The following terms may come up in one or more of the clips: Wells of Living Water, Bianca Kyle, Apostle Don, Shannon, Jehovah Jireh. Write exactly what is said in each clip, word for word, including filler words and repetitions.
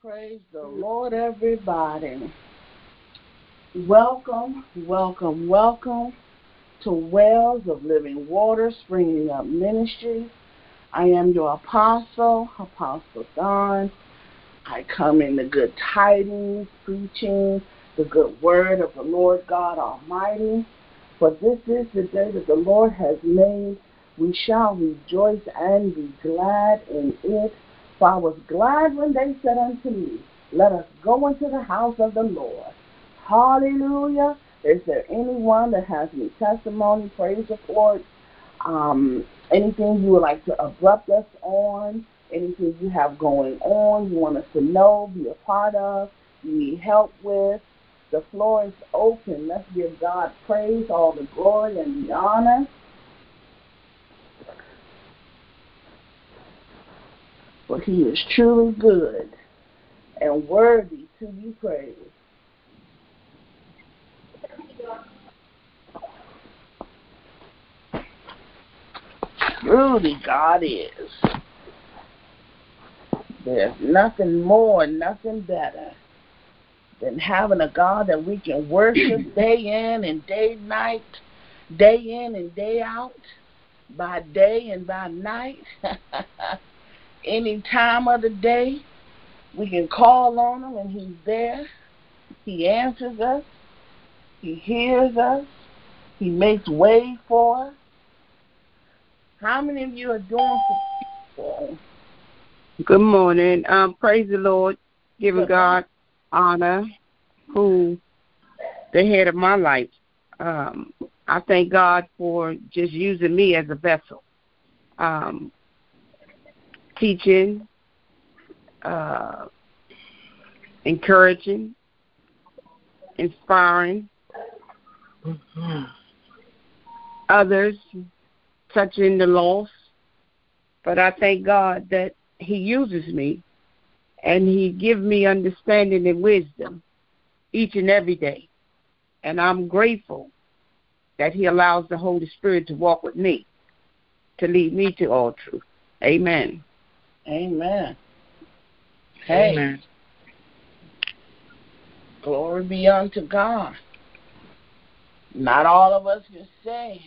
Praise the Lord, everybody. Welcome, welcome, welcome to Wells of Living Water, Springing Up Ministry. I am your apostle, Apostle Don. I come in the good tidings, preaching the good word of the Lord God Almighty. For this is the day that the Lord has made. We shall rejoice and be glad in it. For I was glad when they said unto me, let us go into the house of the Lord. Hallelujah. Is there anyone that has any testimony, praise report, um, anything you would like to abrupt us on, anything you have going on, you want us to know, be a part of, you need help with? The floor is open. Let's give God praise, all the glory and the honor. For he is truly good and worthy to be praised. Truly God is. There's nothing more, nothing better than having a God that we can worship day in and day night, day in and day out, by day and by night. Any time of the day, we can call on him and he's there. He answers us. He hears us. He makes way for us. How many of you are doing for people? Good morning. Um, praise the Lord. Giving God honor, who the head of my life. Um, I thank God for just using me as a vessel. Um Teaching, uh, encouraging, inspiring mm-hmm. others, touching the lost. But I thank God that he uses me and he gives me understanding and wisdom each and every day. And I'm grateful that he allows the Holy Spirit to walk with me, to lead me to all truth. Amen. Amen. Hey. Amen. Glory be unto God. Not all of us can say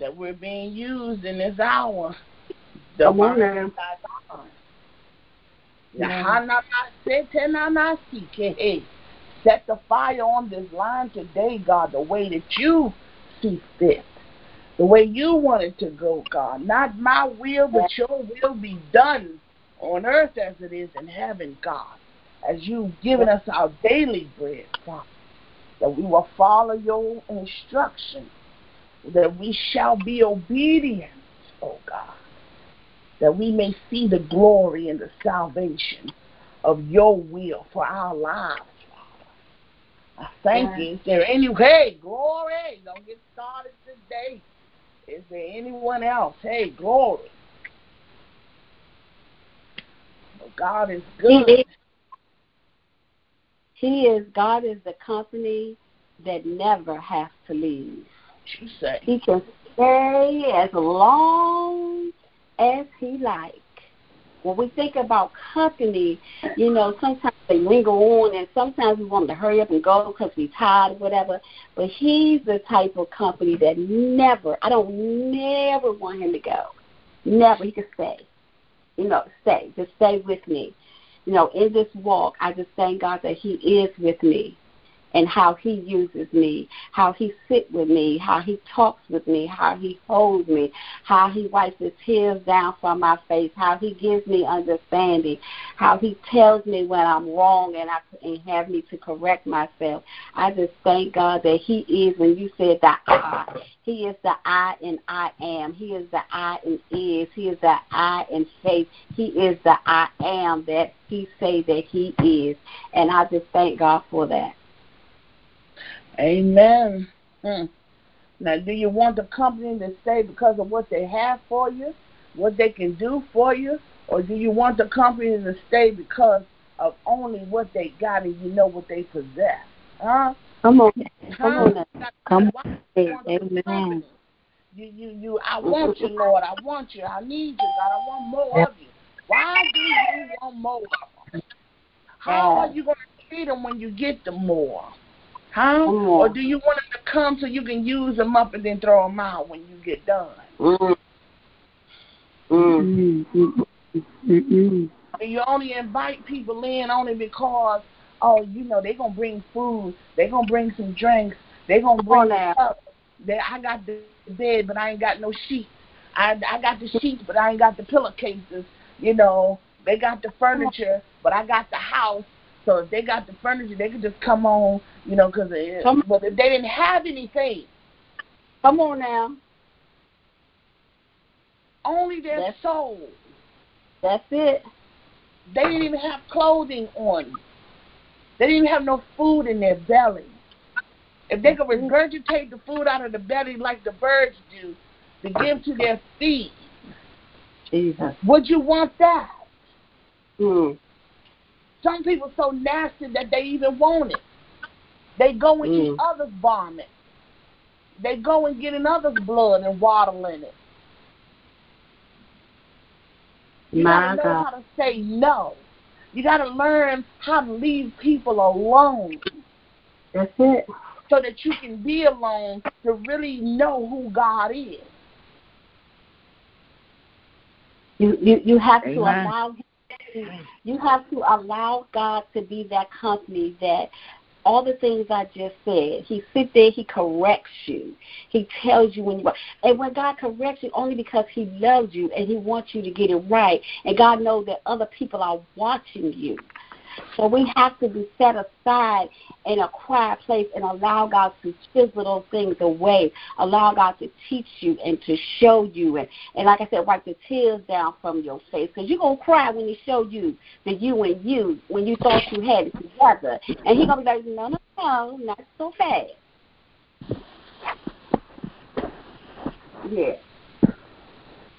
that we're being used in this hour. The Amen. Set the fire on this line today, God, the way that you see fit. The way you want it to go, God. Not my will, but your will be done on earth as it is in heaven, God. As you've given us our daily bread, God. That we will follow your instruction. That we shall be obedient, oh God. That we may see the glory and the salvation of your will for our lives, Father. I thank you. Is there any way? Glory. Don't get started today. Is there anyone else? Hey, glory. Oh, God is good. He is. He is. God is the company that never has to leave. She say. He can stay as long as he likes. When we think about company, you know, sometimes they linger on, and sometimes we want them to hurry up and go because we're tired or whatever. But he's the type of company that never, I don't never want him to go. Never. He can stay. You know, stay. Just stay with me. You know, in this walk, I just thank God that he is with me and how he uses me, how he sits with me, how he talks with me, how he holds me, how he wipes his tears down from my face, how he gives me understanding, how he tells me when I'm wrong and I and have me to correct myself. I just thank God that he is, when you said the I, he is the I and I am. He is the I and is. He is the I and faith. He is the I am that he say that he is. And I just thank God for that. Amen. Hmm. Now, do you want the company to stay because of what they have for you, what they can do for you, or do you want the company to stay because of only what they got and you know what they possess? Huh? Come on. Come on. Come on. Amen. You, you, you. I want you, Lord. I want you. I need you, God. I want more of you. Why do you want more of them? How are you going to treat them when you get them more? Huh? Mm. Or do you want them to come so you can use them up and then throw them out when you get done? Mm. Mm. Mm. Mm. You only invite people in only because, oh, you know, they're going to bring food. They're going to bring some drinks. They're going to bring up. They, I got the bed, but I ain't got no sheets. I, I got the sheets, but I ain't got the pillowcases. You know, they got the furniture, but I got the house. So if they got the furniture, they could just come on, you know, because but if they didn't have anything. Come on now. Only their that's, soul. That's it. They didn't even have clothing on. They didn't even have no food in their belly. If they could regurgitate the food out of the belly like the birds do to give to their feet, Jesus, would you want that? Mm. Some people so nasty that they even want it. They go and mm. eat others' vomit. They go and get another's blood and waddle in it. You My gotta know God. How to say no. You gotta learn how to leave people alone. That's it. So that you can be alone to really know who God is. You you, you have Amen. to allow him, you have to allow God to be that company that all the things I just said. He sits there, he corrects you. He tells you when you are. And when God corrects you, only because he loves you and he wants you to get it right. And God knows that other people are watching you. So we have to be set aside in a quiet place and allow God to chisel those things away, allow God to teach you and to show you. And, and like I said, wipe the tears down from your face, because you're going to cry when he shows you that you and you, when you thought you had it together. And he's going to be like, no, no, no, not so fast. Yeah,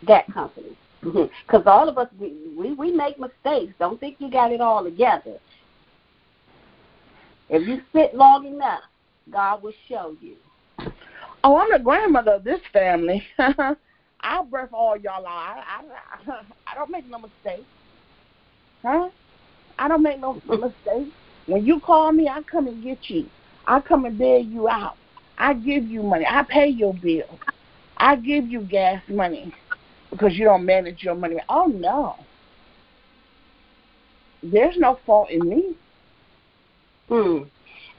that company. Because all of us, we, we, we make mistakes. Don't think you got it all together. If you sit long enough, God will show you. Oh, I'm the grandmother of this family. I'll birth all y'all out. I, I, I don't make no mistakes. Huh? I don't make no mistakes. When you call me, I come and get you. I come and bail you out. I give you money. I pay your bill. I give you gas money. Because you don't manage your money. Oh, no. There's no fault in me. Mm.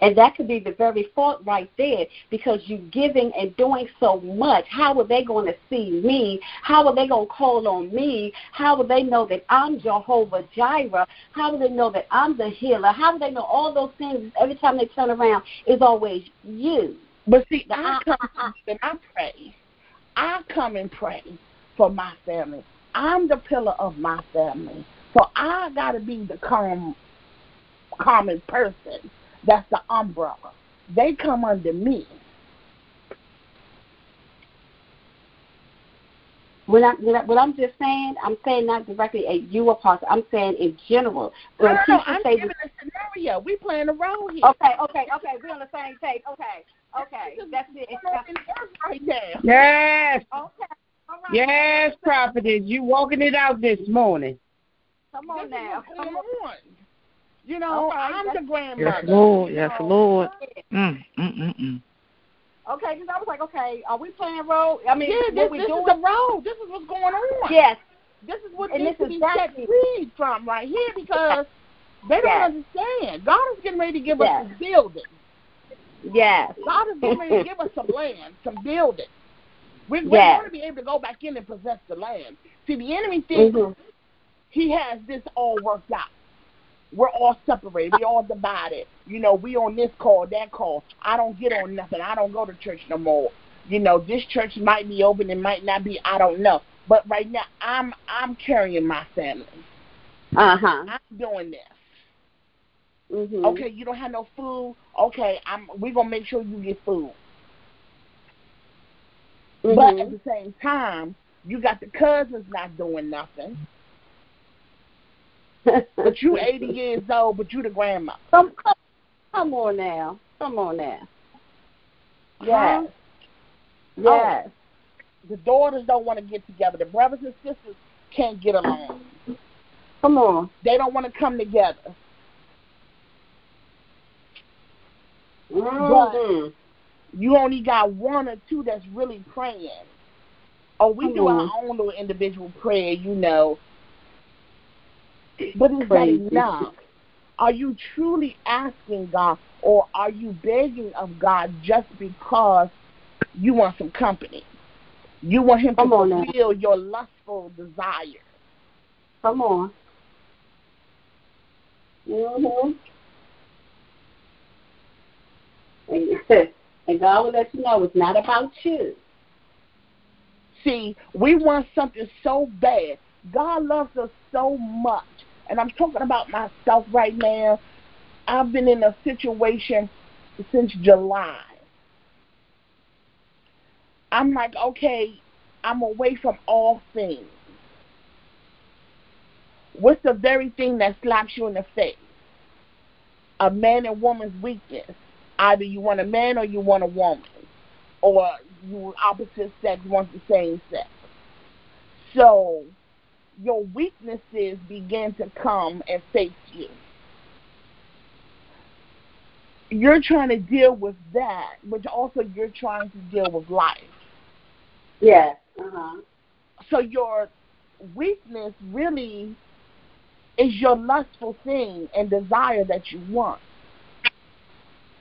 And that could be the very fault right there, because you're giving and doing so much. How are they going to see me? How are they going to call on me? How will they know that I'm Jehovah Jireh? How will they know that I'm the healer? How will they know all those things? Every time they turn around, it's always you. But see, I come I, and I pray. I come and pray. For my family. I'm the pillar of my family. So I got to be the calm, common person. That's the umbrella. They come under me. When, I, when, I, when I'm just saying, I'm saying not directly at you, Apostle. I'm saying in general. No, no, no, I'm giving this, a scenario. We playing a role here. Okay, okay, okay. We're on the same page. Okay, okay. That's it. Right now. Yes. Okay. Right. Yes, prophetess, you walking it out this morning. Come on now. Come on. You know, right, I'm the grandmother. Yes, Lord. Yes, Lord. Mm, mm, mm, mm. Okay, because I was like, okay, are we playing a role? I mean, yeah, this, we this doing? is a role. This is what's going on. Yes. This is what and needs this to be exactly. set free from right here, because they don't yes. understand. God is getting ready to give yes. us a building. Yes. God is getting ready to give us some land, some building. We, we yes. want to be able to go back in and possess the land. See, the enemy thinks mm-hmm. he has this all worked out. We're all separated. We're all divided. You know, we on this call, that call. I don't get on nothing. I don't go to church no more. You know, this church might be open. It might not be. I don't know. But right now, I'm I'm carrying my family. Uh-huh. I'm doing this. Mm-hmm. Okay, you don't have no food. Okay, I'm. we're going to make sure you get food. Mm-hmm. But at the same time, you got the cousins not doing nothing. But you eighty years old, but you the grandma. Come, come, come on now. Come on now. Yes. Yes. yes. The daughters don't want to get together. The brothers and sisters can't get along. Come on. They don't want to come together. Mm-hmm. But you only got one or two that's really praying. Oh, we mm-hmm. do our own little individual prayer, you know. But is that enough? Are you truly asking God, or are you begging of God just because you want some company? You want him to fulfill your lustful desire. Come on. Mm-hmm. And God will let you know it's not about you. See, we want something so bad. God loves us so much. And I'm talking about myself right now. I've been in a situation since July. I'm like, okay, I'm away from all things. What's the very thing that slaps you in the face? A man and woman's weakness. Either you want a man or you want a woman. Or you opposite sex wants the same sex. So your weaknesses begin to come and face you. You're trying to deal with that, but also you're trying to deal with life. Yes. Uh-huh. So your weakness really is your lustful thing and desire that you want.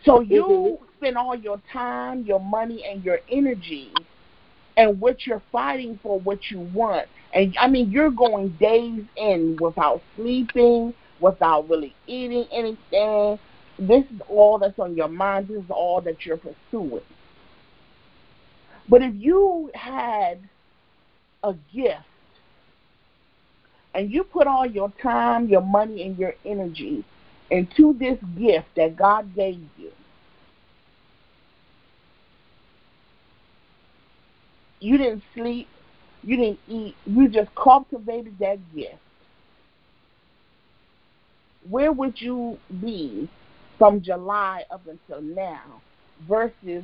So you mm-hmm. spend all your time, your money, and your energy and what you're fighting for, what you want. And, I mean, you're going days in without sleeping, without really eating anything. This is all that's on your mind. This is all that you're pursuing. But if you had a gift and you put all your time, your money, and your energy into this gift that God gave you, you didn't sleep, you didn't eat, you just cultivated that gift, where would you be from July up until now, versus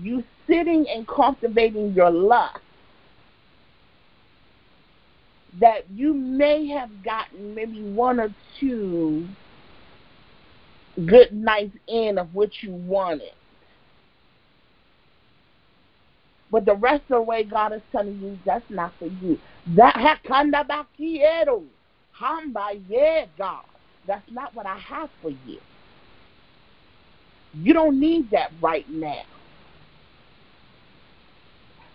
you sitting and cultivating your lust that you may have gotten maybe one or two good nights in of what you wanted. But the rest of the way, God is telling you, that's not for you. That hakanda bakiero, hamba yeah, God. That's not what I have for you. You don't need that right now.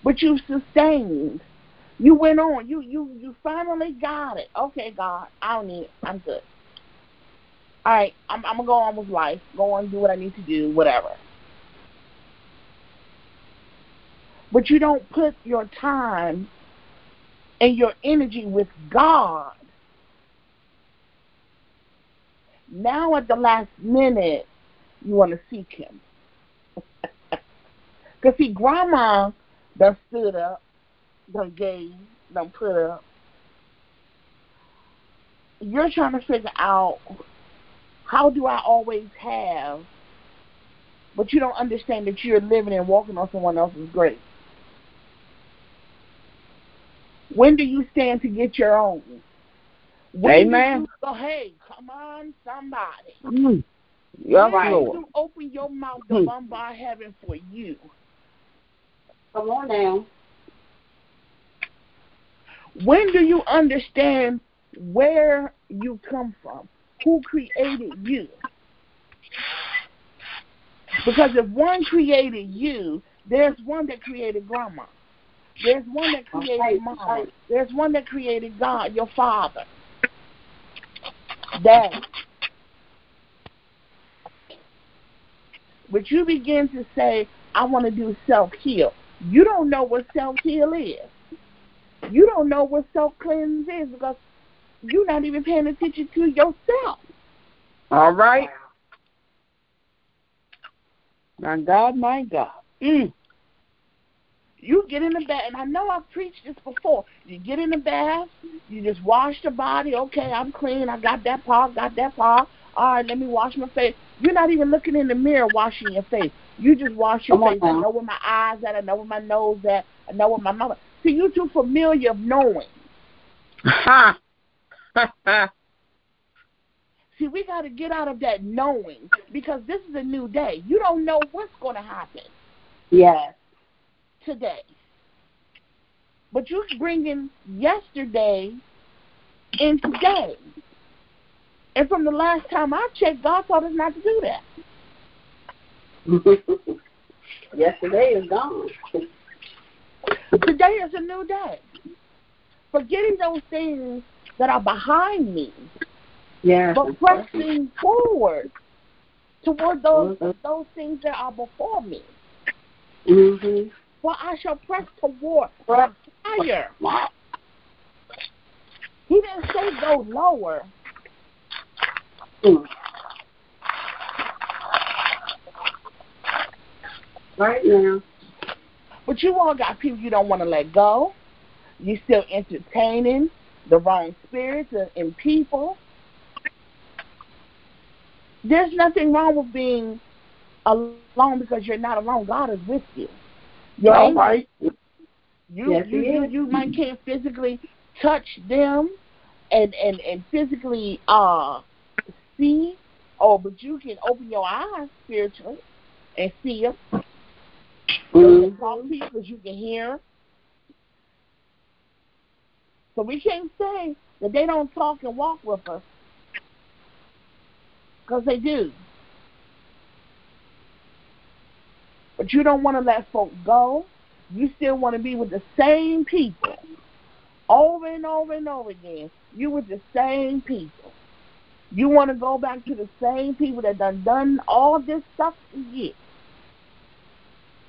But you sustained. You went on. You you you finally got it. Okay, God, I don't need it. I'm good. All right, I'm, I'm going to go on with life. Go on, do what I need to do, whatever. But you don't put your time and your energy with God. Now at the last minute, you want to seek him. Because, see, Grandma done stood up, done gave, done put up. You're trying to figure out, how do I always have, but you don't understand that you're living and walking on someone else's grace. When do you stand to get your own? When Amen. Go, hey, come on, somebody. Mm. You're right. You open your mouth to bombard heaven for you. Come on now. When do you understand where you come from? Who created you? Because if one created you, there's one that created Grandma. There's one that created Mom. There's one that created God, your father. Dad. But you begin to say, I want to do self-heal. You don't know what self-heal is. You don't know what self-cleanse is because you're not even paying attention to yourself. All right. My God, my God. Mm. You get in the bath, and I know I've preached this before. You get in the bath, you just wash the body. Okay, I'm clean. I got that part, got that part. All right, let me wash my face. You're not even looking in the mirror washing your face. You just wash your Come face. On. I know where my eyes at. I know where my nose at. I know where my mouth at. See, you're too familiar of knowing. Ha! See, we got to get out of that knowing, because this is a new day. You don't know what's going to happen. Yes. Today. But you're bringing yesterday in today. And from the last time I checked, God taught us not to do that. Yesterday is gone. Today is a new day. Forgetting those things that are behind me, yeah, but pressing forward toward those mm-hmm. those things that are before me. Mm-hmm. For I shall press toward the higher. He didn't say go lower. Mm. Right now. But you all got people you don't want to let go. You still entertaining the wrong spirits and people. There's nothing wrong with being alone, because you're not alone. God is with you. You're all right. You yes, you, you, you might can't physically touch them and, and, and physically uh see, oh, but you can open your eyes spiritually and see them. You can talk to people because you can hear them. So we can't say that they don't talk and walk with us, because they do. But you don't want to let folk go. You still want to be with the same people over and over and over again. You with the same people. You want to go back to the same people that done done all this stuff to you.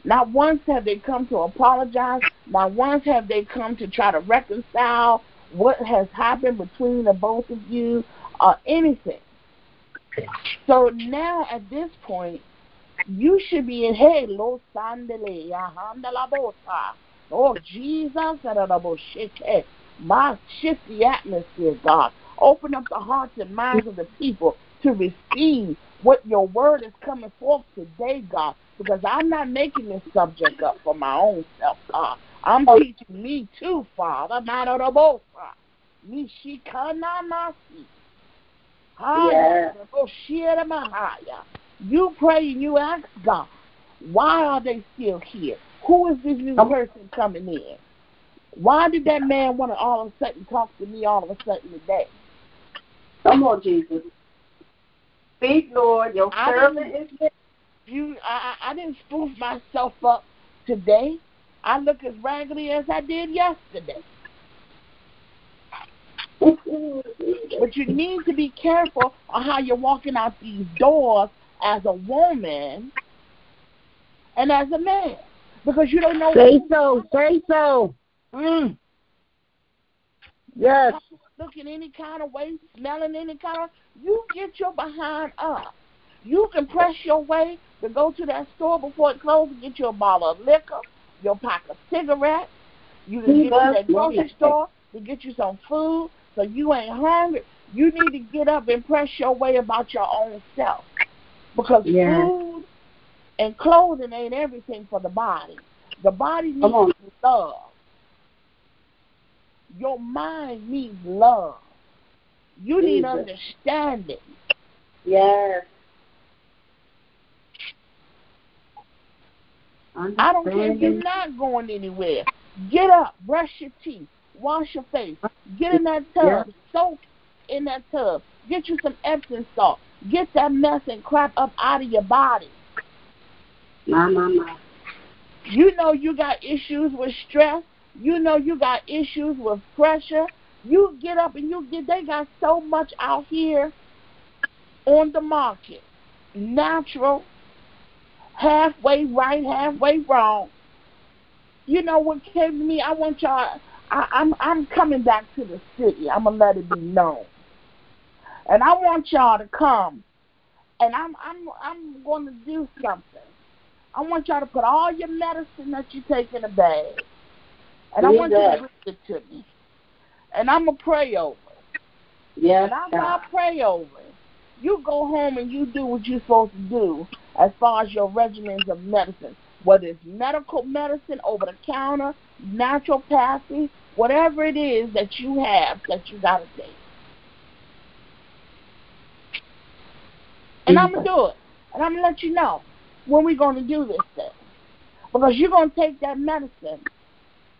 Not once have they come to apologize. Not once have they come to try to reconcile what has happened between the both of you or anything. So now at this point, you should be in, hey, Los Angeles, Yahanda La Bosa. Oh, Jesus, my shift the atmosphere, God. Open up the hearts and minds of the people to receive what your word is coming forth today, God. Because I'm not making this subject up for my own self, God. I'm teaching me too, Father. Manorobosa. Nishikanamasi. Haya. Mahaya. You pray and you ask God, why are they still here? Who is this new person coming in? Why did that man want to all of a sudden talk to me all of a sudden today? Come on, Jesus. Speak, Lord. Your servant is there. You, I, I didn't spoof myself up today. I look as raggedy as I did yesterday. But you need to be careful on how you're walking out these doors as a woman and as a man, because you don't know. Say so. Say so. Mm. Yes. Looking any kind of way, smelling any kind of, you get your behind up. You can press your way to go to that store before it closes and get you a bottle of liquor, your pack of cigarettes. You can get to that grocery store to get you some food, so you ain't hungry. You need to get up and press your way about your own self, because yeah. food and clothing ain't everything for the body. The body needs love. Your mind needs love. You need Jesus. Understanding. Yes. I don't care if you're not going anywhere. Get up, brush your teeth, wash your face, get in that tub, yeah. soak in that tub, get you some Epsom salt, get that mess and crap up out of your body. My, my, my. You know you got issues with stress. You know you got issues with pressure. You get up and you get, they got so much out here on the market. Natural, halfway right, halfway wrong. You know what came to me? I want y'all, I, I'm, I'm coming back to the city. I'm going to let it be known. And I want y'all to come. And I'm, I'm, I'm going to do something. I want y'all to put all your medicine that you take in a bag. And I want you to listen to me. And I'm going to pray over it. Yes, and I'm going to pray over it. You go home and you do what you're supposed to do as far as your regimens of medicine, whether it's medical medicine, over-the-counter, naturopathy, whatever it is that you have that you got to take. And I'm going to do it. And I'm going to let you know when we're going to do this thing. Because you're going to take that medicine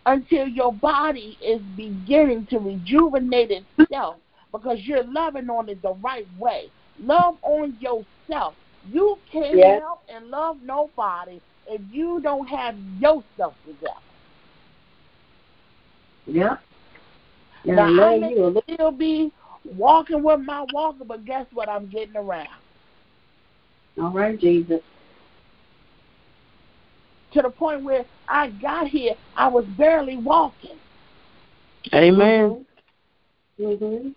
until your body is beginning to rejuvenate itself because you're loving on it the right way. Love on yourself. You can't yes. help and love nobody if you don't have yourself together. Yeah. yeah now, I may you. still be walking with my walker, but guess what? I'm getting around. All right, Jesus. To the point where I got here, I was barely walking. Amen. Mm-hmm.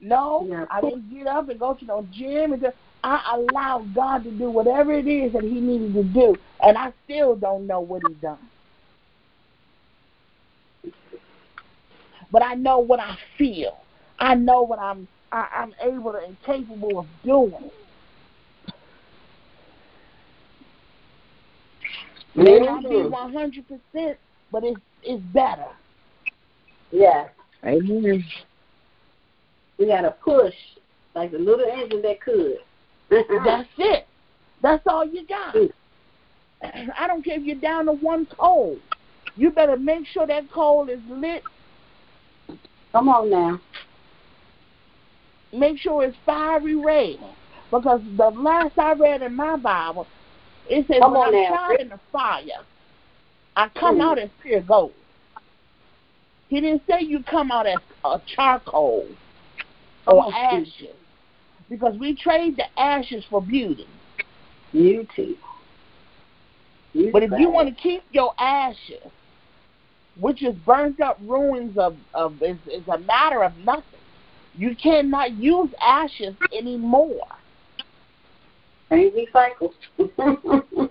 No, yeah. I didn't get up and go to no gym. And just, I allowed God to do whatever it is that he needed to do, and I still don't know what he done. But I know what I feel. I know what I'm I, I'm able and capable of doing. May not be one hundred percent, but it's it's better. Yeah. Amen. We gotta push like the little engine that could. That's it. That's all you got. I don't care if you're down to one coal. You better make sure that coal is lit. Come on now. Make sure it's fiery red. Because the last I read in my Bible, it says come when I try in the fire, I come mm. out as pure gold. He didn't say you come out as uh, charcoal or oh, ashes. Geez. Because we trade the ashes for beauty. Beauty. beauty. But if you want to keep your ashes, which is burnt up ruins of, of is, is a matter of nothing. You cannot use ashes anymore. Ain't recycled.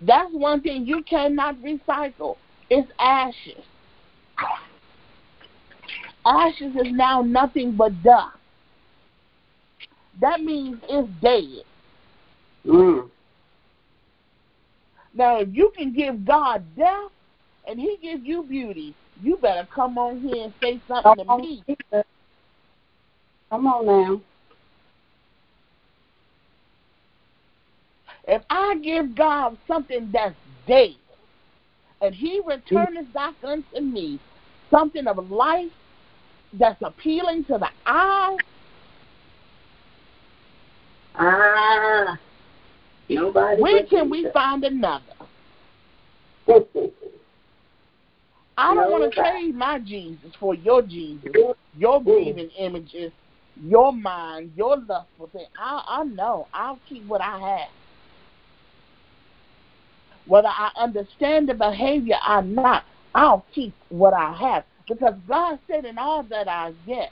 That's one thing you cannot recycle. It's ashes. Ashes is now nothing but dust. That means it's dead. Mm. Now, if you can give God death, and he gives you beauty, you better come on here and say something to me. Come on now. If I give God something that's dead, and he returns back unto me something of life that's appealing to the eye, ah, nobody. When can we find another? I don't want to trade my Jesus for your Jesus, your breathing images, your mind, your lustful thing. I, I know. I'll keep what I have. Whether I understand the behavior or not, I'll keep what I have. Because God said in all that I get,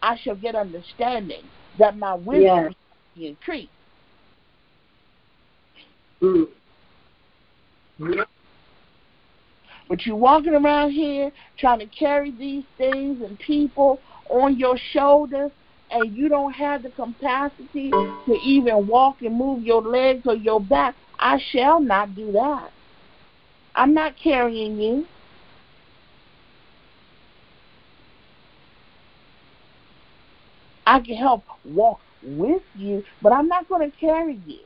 I shall get understanding that my wisdom yeah. shall increase. Mm. Mm. But you're walking around here trying to carry these things and people on your shoulders, and you don't have the capacity to even walk and move your legs or your back. I shall not do that. I'm not carrying you. I can help walk with you, but I'm not going to carry you.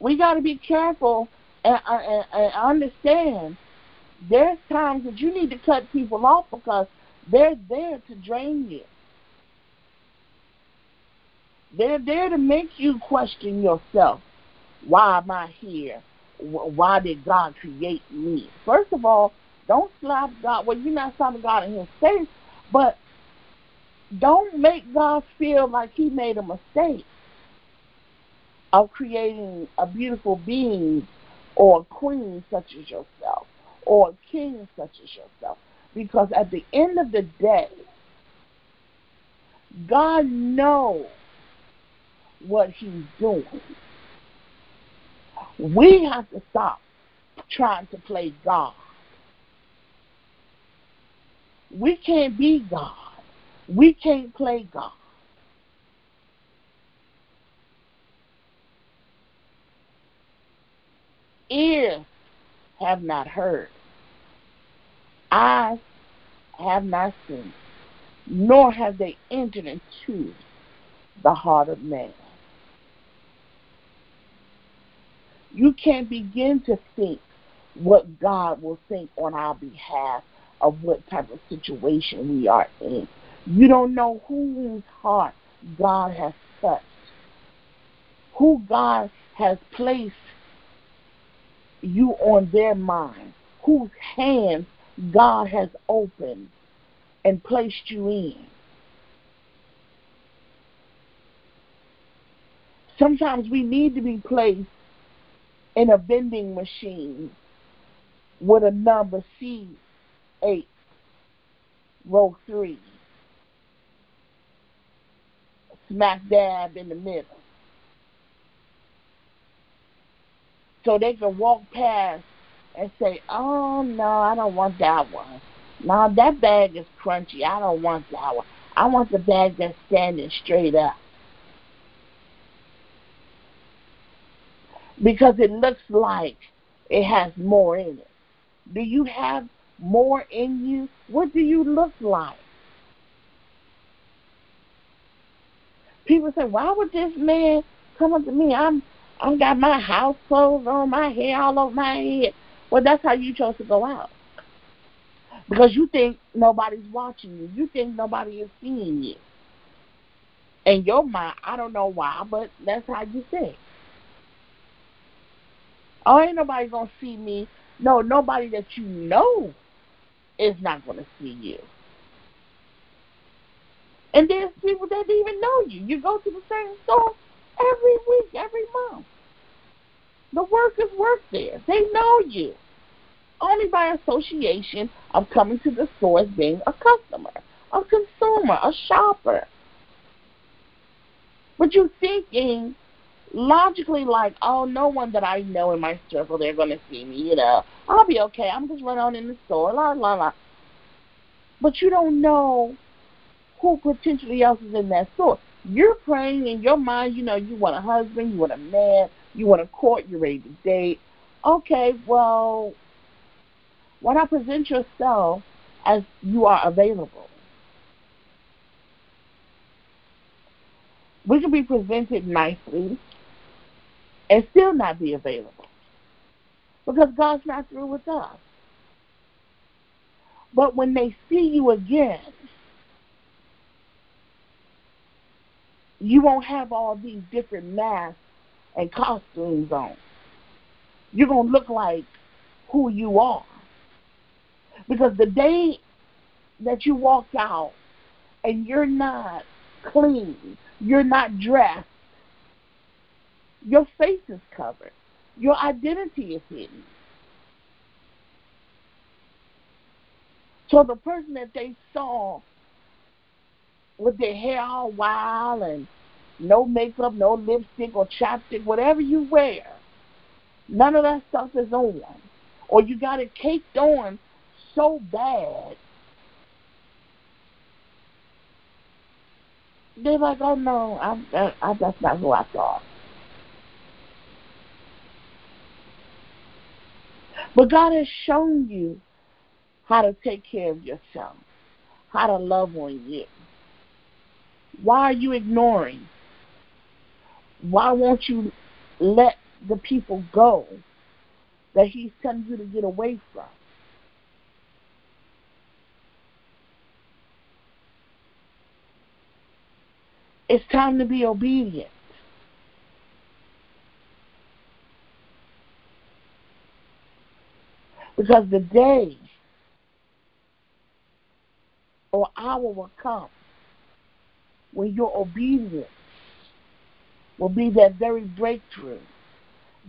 We got to be careful and, and, and understand there's times that you need to cut people off because they're there to drain you. They're there to make you question yourself. Why am I here? Why did God create me? First of all, don't slap God. Well, you're not slapping God in his face, but don't make God feel like he made a mistake of creating a beautiful being or a queen such as yourself or a king such as yourself. Because at the end of the day, God knows what he's doing. We have to stop trying to play God. We can't be God. We can't play God. Ears have not heard, I have not seen, nor have they entered into the heart of man. You can't begin to think what God will think on our behalf of what type of situation we are in. You don't know whose heart God has touched, who God has placed you on their mind, whose hands God has opened and placed you in. Sometimes we need to be placed in a vending machine with a number C eight, row three, smack dab in the middle, so they can walk past and say, oh, no, I don't want that one. No, that bag is crunchy. I don't want that one. I want the bag that's standing straight up. Because it looks like it has more in it. Do you have more in you? What do you look like? People say, why would this man come up to me? I'm, I got my house clothes on, my hair all over my head. Well, that's how you chose to go out. Because you think nobody's watching you. You think nobody is seeing you. In your mind, I don't know why, but that's how you think. Oh, ain't nobody going to see me. No, nobody that you know is not going to see you. And there's people that don't even know you. You go to the same store every week, every month. The workers work there. They know you. Only by association of coming to the store as being a customer, a consumer, a shopper. But you're thinking logically, like, oh, no one that I know in my circle, they're going to see me, you know. I'll be okay. I'm just running on in the store, la, la, la. But you don't know who potentially else is in that store. You're praying in your mind, you know, you want a husband, you want a man, you want a court, you're ready to date. Okay, well, why not present yourself as you are available? We can be presented nicely and still not be available, because God's not through with us. But when they see you again, you won't have all these different masks and costumes on. You're going to look like who you are. Because the day that you walk out and you're not clean, you're not dressed, your face is covered. Your identity is hidden. So the person that they saw with their hair all wild and no makeup, no lipstick or chapstick, whatever you wear, none of that stuff is on. Or you got it caked on so bad, they're like, oh no, I'm, I, I, that's not who I thought. But God has shown you how to take care of yourself, how to love on you. Why are you ignoring? Why won't you let the people go that he's telling you to get away from? It's time to be obedient. Because the day or hour will come when your obedience will be that very breakthrough,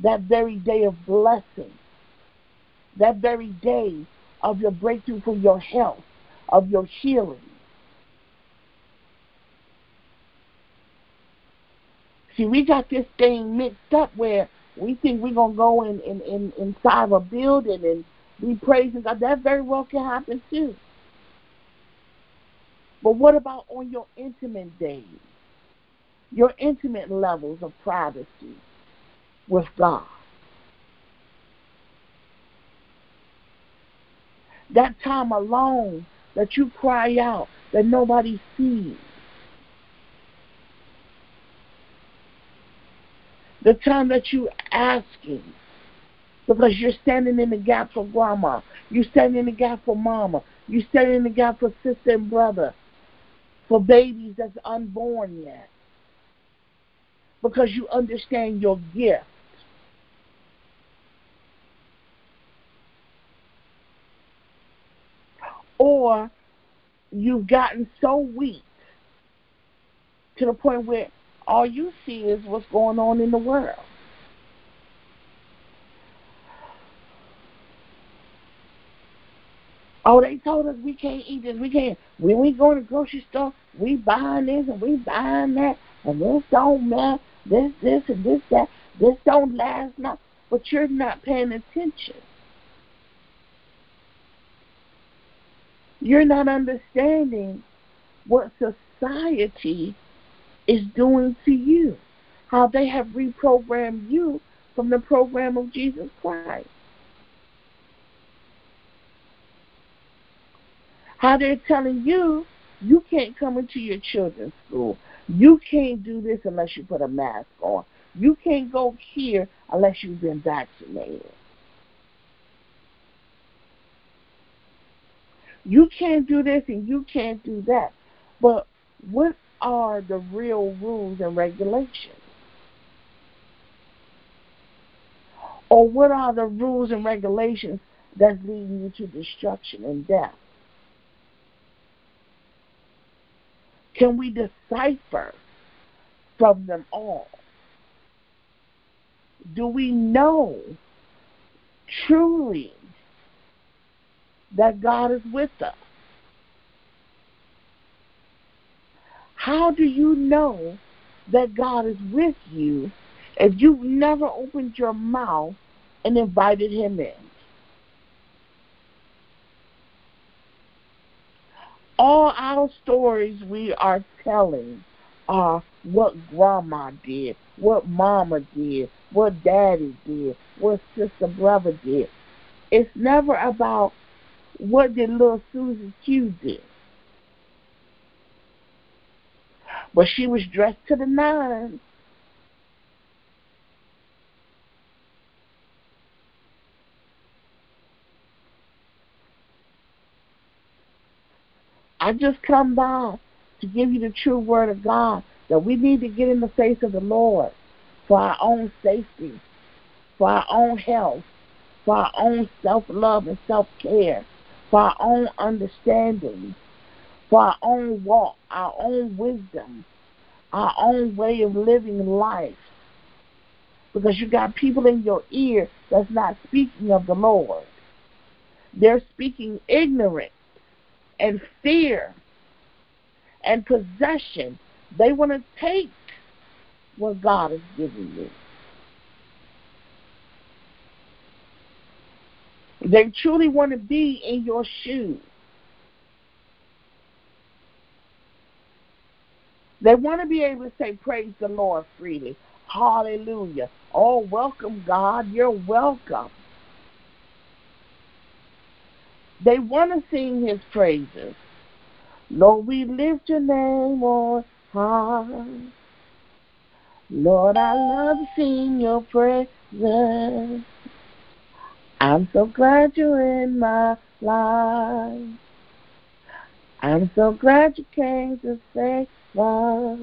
that very day of blessing, that very day of your breakthrough for your health, of your healing. See, we got this thing mixed up where we think we're going to go in, in, in, inside of a building and be praising God. That very well can happen too. But what about on your intimate days, your intimate levels of privacy with God? that time alone that you cry out that nobody sees, the time that you asking because you're standing in the gap for grandma, you're standing in the gap for mama, you're standing in the gap for sister and brother, for babies that's unborn yet, because you understand your gift. Or you've gotten so weak to the point where all you see is what's going on in the world. Oh, they told us we can't eat this, we can't. When we go to the grocery store, we buying this and we buying that, and this don't matter, this, this, and this, that. This don't last long. But you're not paying attention. You're not understanding what society is doing to you, how they have reprogrammed you from the program of Jesus Christ, how they're telling you, you can't come into your children's school, you can't do this unless you put a mask on, you can't go here unless you've been vaccinated. You can't do this and you can't do that. But what are the real rules and regulations? Or what are the rules and regulations that's leading you to destruction and death? Can we decipher from them all? Do we know truly that God is with us? How do you know that God is with you if you've never opened your mouth and invited him in? All our stories we are telling are what grandma did, what mama did, what daddy did, what sister, brother did. It's never about what did little Susie Q do? But she was dressed to the nines. I just come by to give you the true word of God that we need to get in the face of the Lord for our own safety, for our own health, for our own self-love and self-care, for our own understanding, for our own walk, our own wisdom, our own way of living life. Because you got people in your ear that's not speaking of the Lord. They're speaking ignorance and fear and possession. They want to take what God has given you. They truly want to be in your shoes. They want to be able to say, praise the Lord freely. Hallelujah. Oh, welcome, God. You're welcome. They want to sing his praises. Lord, we lift your name on high. Lord, I love seeing your praises. I'm so glad you're in my life. I'm so glad you came to save us.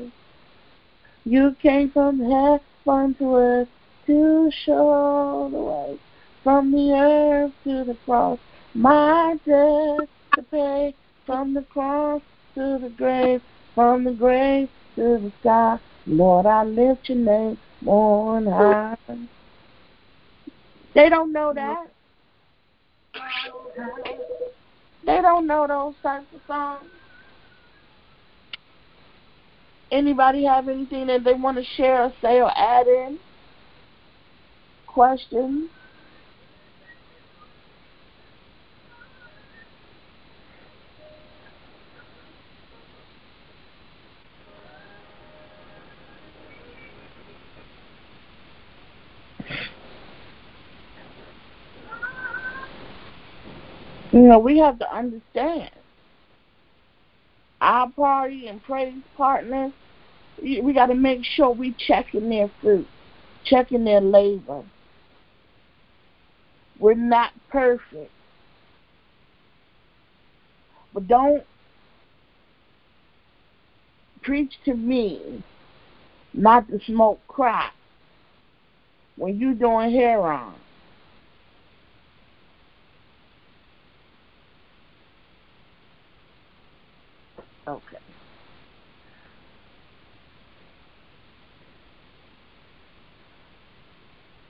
You came from heaven to earth to show the way. From the earth to the cross, my debt to pay. From the cross to the grave, from the grave to the sky. Lord, I lift your name on high. They don't know that. They don't know those types of songs. Anybody have anything that they want to share or say or add in? Questions? You know, we have to understand our party and praise partners, we got to make sure we checking their fruit, checking their labor. We're not perfect. But don't preach to me not to smoke crack when you doing heroin. Okay.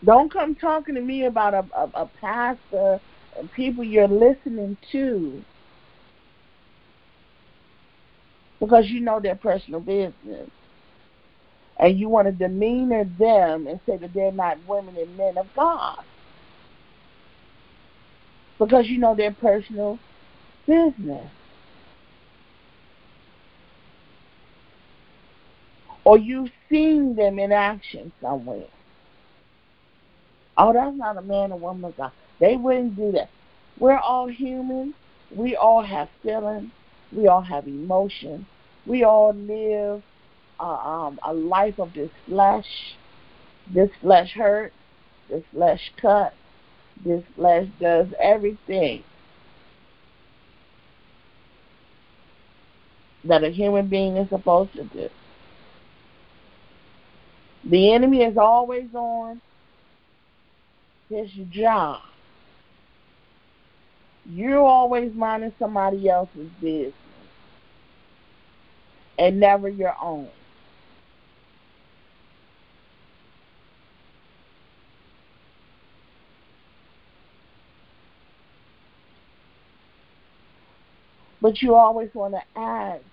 Don't come talking to me about a, a, a pastor and people you're listening to because you know their personal business. And you want to demeanor them and say that they're not women and men of God because you know their personal business. Or you've seen them in action somewhere. Oh, that's not a man or woman of God. They wouldn't do that. We're all human. We all have feelings. We all have emotions. We all live uh, um, a life of this flesh. This flesh hurts. This flesh cuts. This flesh does everything that a human being is supposed to do. The enemy is always on his job. You're always minding somebody else's business and never your own. But you always want to ask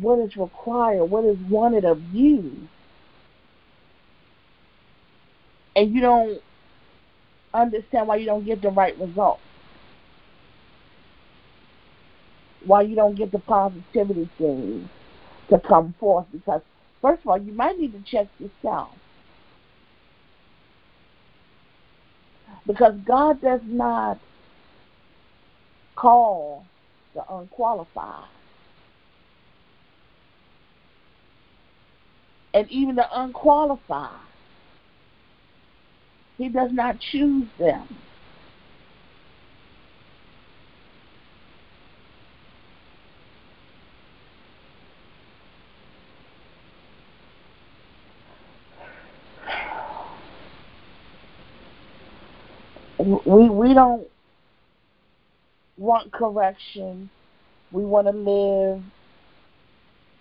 what is required, what is wanted of you. And you don't understand why you don't get the right results. Why you don't get the positivity things to come forth. Because, first of all, you might need to check yourself. Because God does not call the unqualified. And even the unqualified, He does not choose them. We we don't want correction. We want to live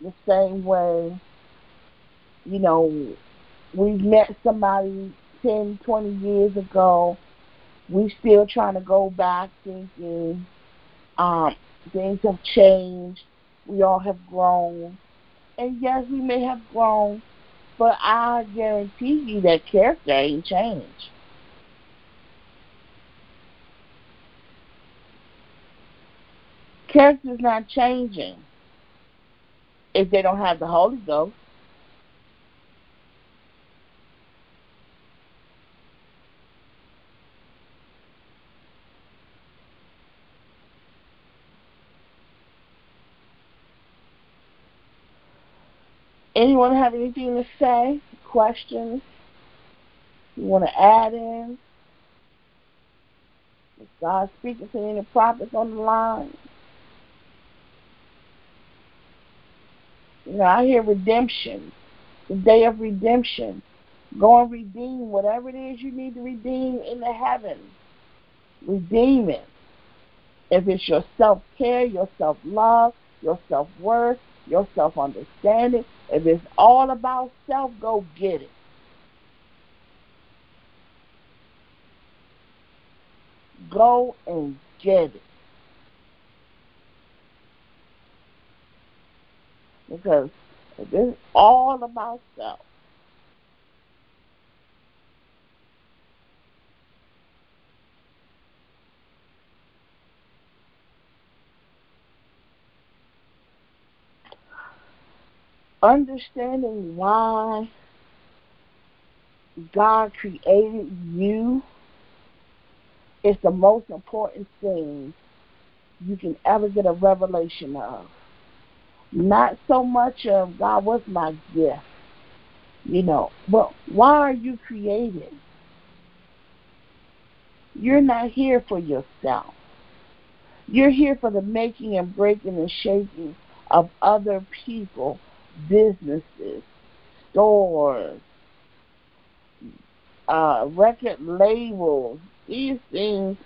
the same way. You know, we've met somebody ten, twenty years ago, we still trying to go back thinking um, things have changed, we all have grown. And yes, we may have grown, but I guarantee you that character ain't changed. Character's not changing if they don't have the Holy Ghost. Anyone have anything to say? Questions? You want to add in? Is God speaking to any prophets on the line? You know, I hear redemption, the day of redemption. Go and redeem whatever it is you need to redeem in the heavens. Redeem it. If it's your self-care, your self-love, your self-worth, your self-understanding, if it's all about self, go get it. Go and get it. Because if it's all about self, understanding why God created you is the most important thing you can ever get a revelation of. Not so much of, God, what's my gift? You know, well, why are you created? You're not here for yourself. You're here for the making and breaking and shaking of other people, businesses, stores, uh, record labels, these things.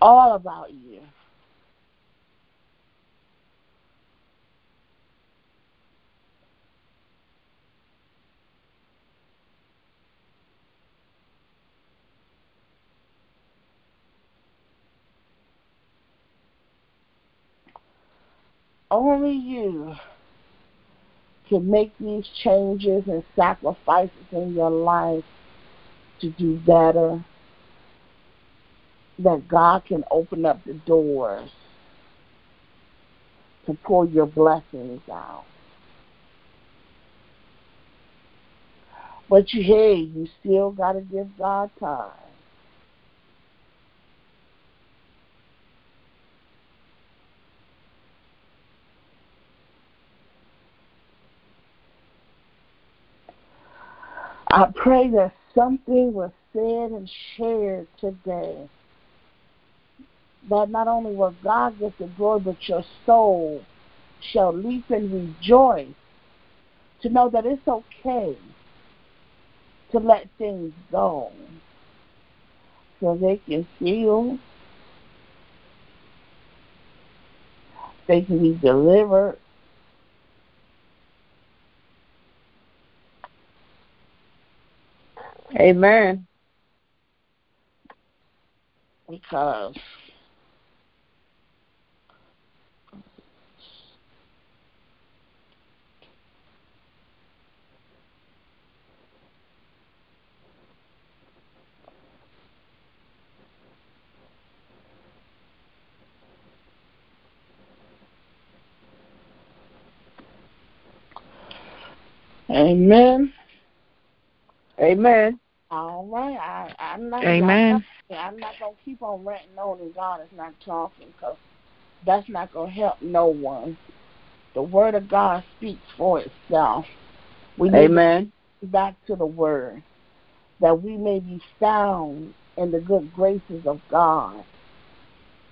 All about you. Only you can make these changes and sacrifices in your life to do better, that God can open up the doors to pour your blessings out. But you, hey, you still got to give God time. I pray that something was said and shared today, that not only will God get the glory, but your soul shall leap and rejoice to know that it's okay to let things go so they can heal, they can be delivered, Amen. Because Amen. Amen. All right, I, I'm not. Amen. I'm not, I'm not gonna keep on ranting on, and God is not talking, because that's not gonna help no one. The Word of God speaks for itself. We need Amen. To get back to the Word, that we may be found in the good graces of God,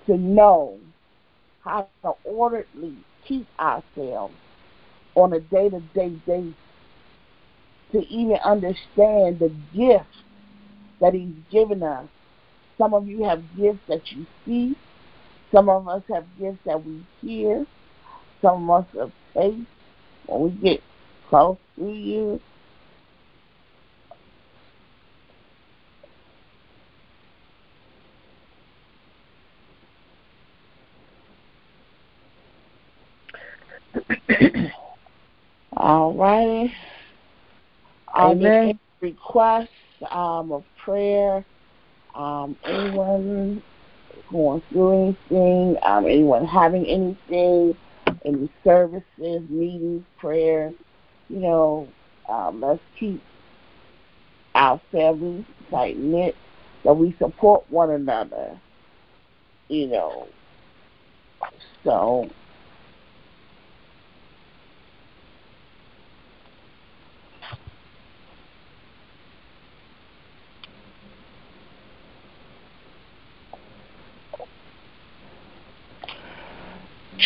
to know how to orderly keep ourselves on a day-to-day basis, to even understand the gift that He's given us. Some of you have gifts that you see. Some of us have gifts that we hear. Some of us have taste when we get close to you. All righty. Are there any requests um, of prayer? Um, anyone going through anything? Um, anyone having anything? Any services, meetings, prayers? You know, um, let's keep our families tight knit, that we support one another. You know, so.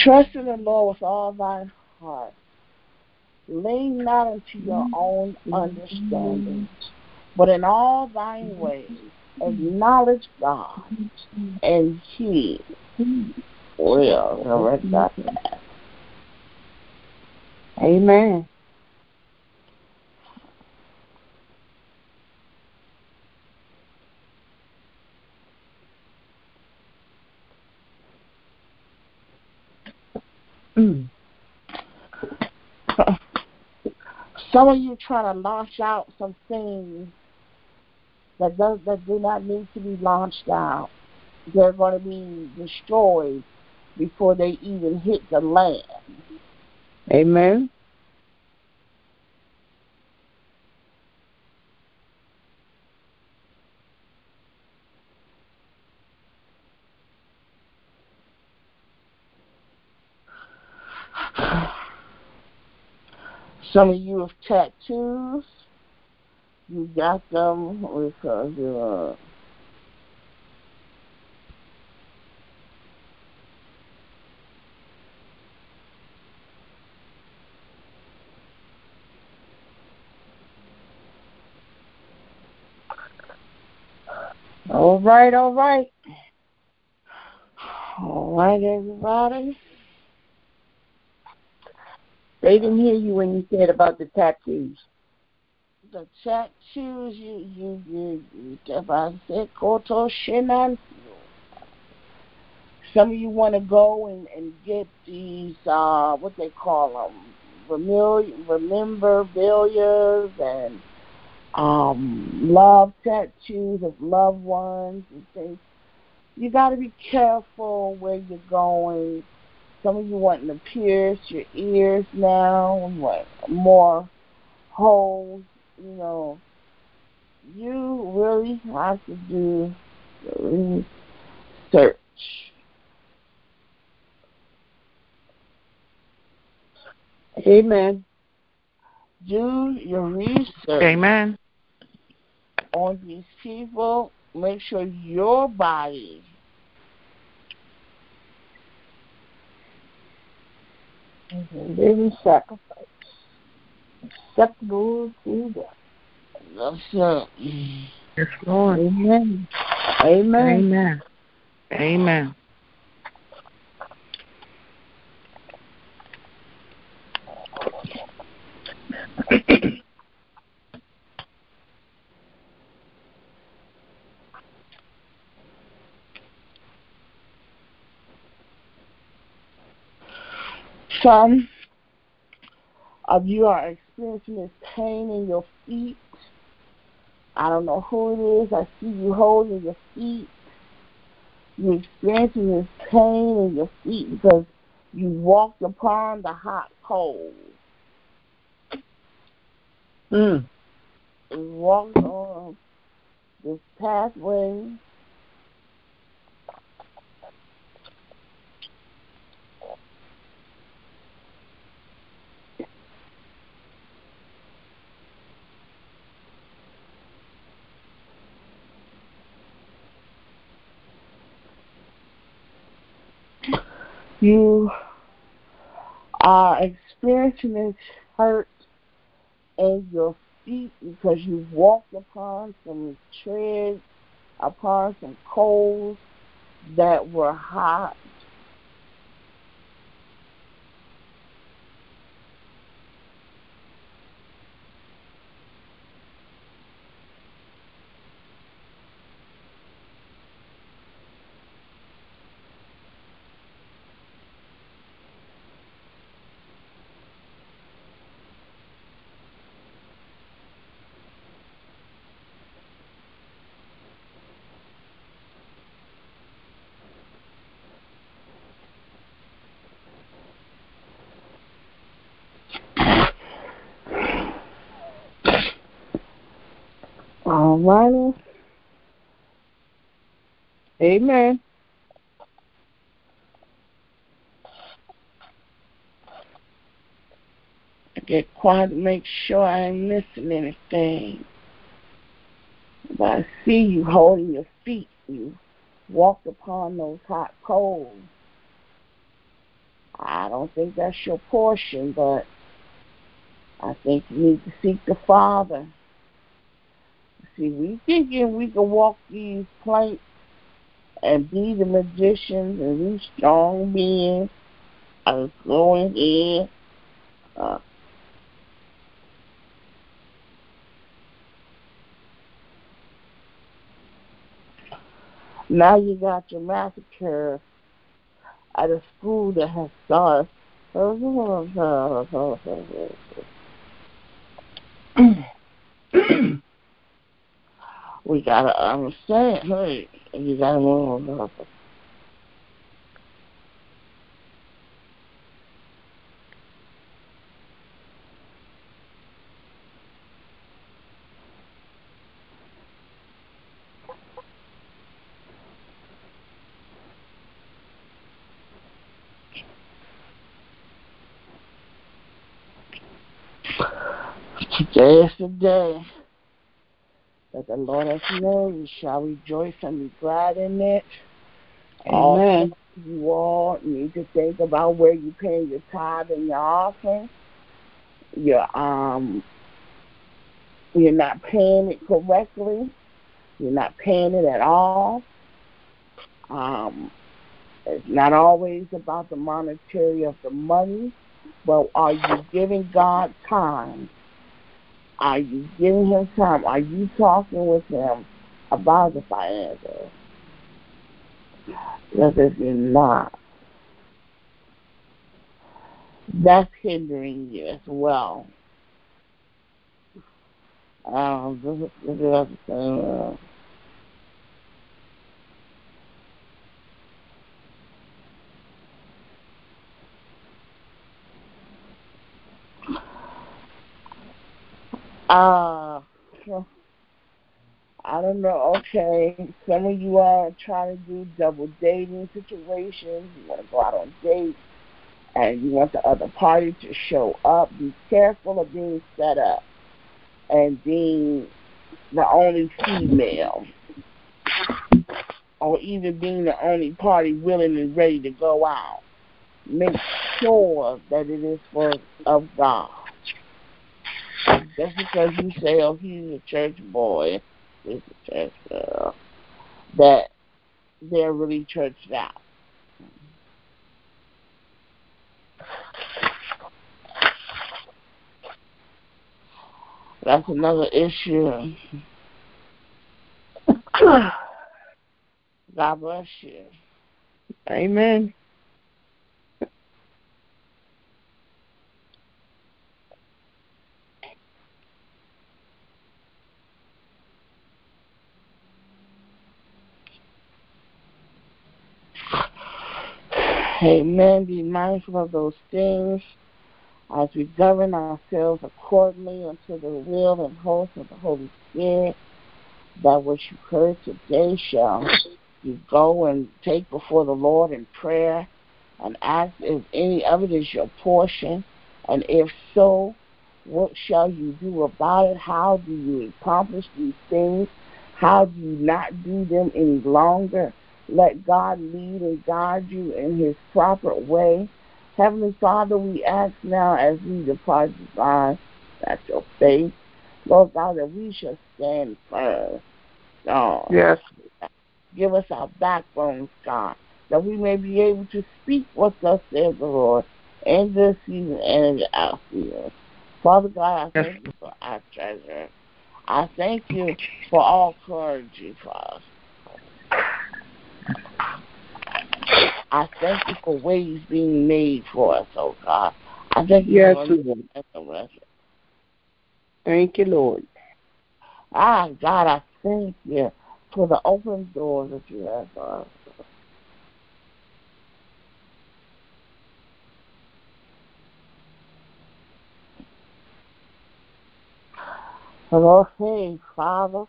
Trust in the Lord with all thine heart. Lean not unto your own understanding, but in all thine ways acknowledge God, and He will direct thy path. Amen. Mm. Some of you trying to launch out some things that does, that do not need to be launched out. They're going to be destroyed before they even hit the land. Amen. Some of you have tattoos. You got them because you're all right, all right. All right, everybody. They didn't hear you when you said about the tattoos. The tattoos, you, you, you, you, if I said, Koto Shinan. Some of you want to go and, and get these, uh, what they call them, remember-bilias and um, love tattoos of loved ones and things. You got to be careful where you're going. Some of you wanting to pierce your ears now, what, more holes, you know. You really have to do research. Amen. Do your research. Amen. On these people, make sure your body living sacrifice, acceptable to God. That's it. Yes, Lord. Amen. Amen. Amen. Amen. Some of you are experiencing this pain in your feet. I don't know who it is. I see you holding your feet. You're experiencing this pain in your feet because you walked upon the hot coals. Mm. You walked on this pathway. You are experiencing this hurt in your feet because you walked upon some tread, upon some coals that were hot. Alrighty. Amen. I get quiet to make sure I ain't missing anything. But I see you holding your feet. You walked upon those hot coals. I don't think that's your portion, but I think you need to seek the Father. See, we thinking we can walk these planks and be the magicians and these strong men are going in. Uh, now you got your massacre at a school that has started. We gotta understand, hey, you gotta move on. Today is the day that the Lord has made. We shall rejoice and be glad in it. Amen. Also, you all need to think about where you pay your tithe and your offering. You're, um, you're not paying it correctly. You're not paying it at all. Um, it's not always about the monetary of the money, but are you giving God time? Are you giving him time? Are you talking with him about the finances? Because if you're not, that's hindering you as well. Um, this is, this is what I'm saying. Uh, I don't know, okay, some of you all are trying to do double dating situations. You want to go out on dates, and you want the other party to show up. Be careful of being set up and being the only female, or even being the only party willing and ready to go out. Make sure that it is for of God. Just because you say, oh, he's a church boy, he's a church girl, that they're really churched out. That's another issue. God bless you. Amen. Amen. Be mindful of those things as we govern ourselves accordingly unto the will and host of the Holy Spirit. That which you heard today shall you go and take before the Lord in prayer and ask if any of it is your portion. And if so, what shall you do about it? How do you accomplish these things? How do you not do them any longer? Let God lead and guide you in his proper way. Heavenly Father, we ask now as we depart divine at your faith, Lord God, that we shall stand firm. Oh, yes. Give us our backbones, God, that we may be able to speak what thus says the Lord in this season and in our season. Father God, I thank you for our treasure. I thank you for all clergy, Father. I thank you for ways being made for us, oh God. I thank you, yes, for us. Thank you, Lord. Ah, God, I thank you for the open doors that you have for us. Hello, hey, Father.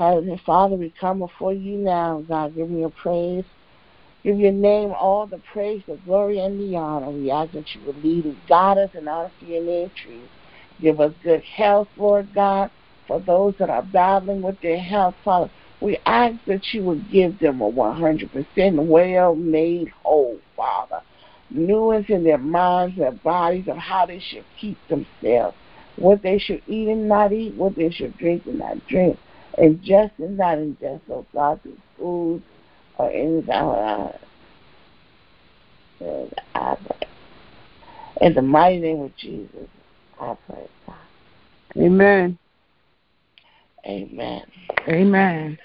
Heavenly Father, we come before you now, God. Give me your praise. Give your name all the praise, the glory, and the honor. We ask that you would lead and guide us in honor to your name, truth. Give us good health, Lord God, for those that are battling with their health, Father. We ask that you would give them a one hundred percent well-made whole, Father. Newness in their minds, their bodies, of how they should keep themselves. What they should eat and not eat, what they should drink and not drink, ingest and not ingest, oh God, through food or anything else. I pray. In the mighty name of Jesus, I pray, God. Amen. Amen. Amen.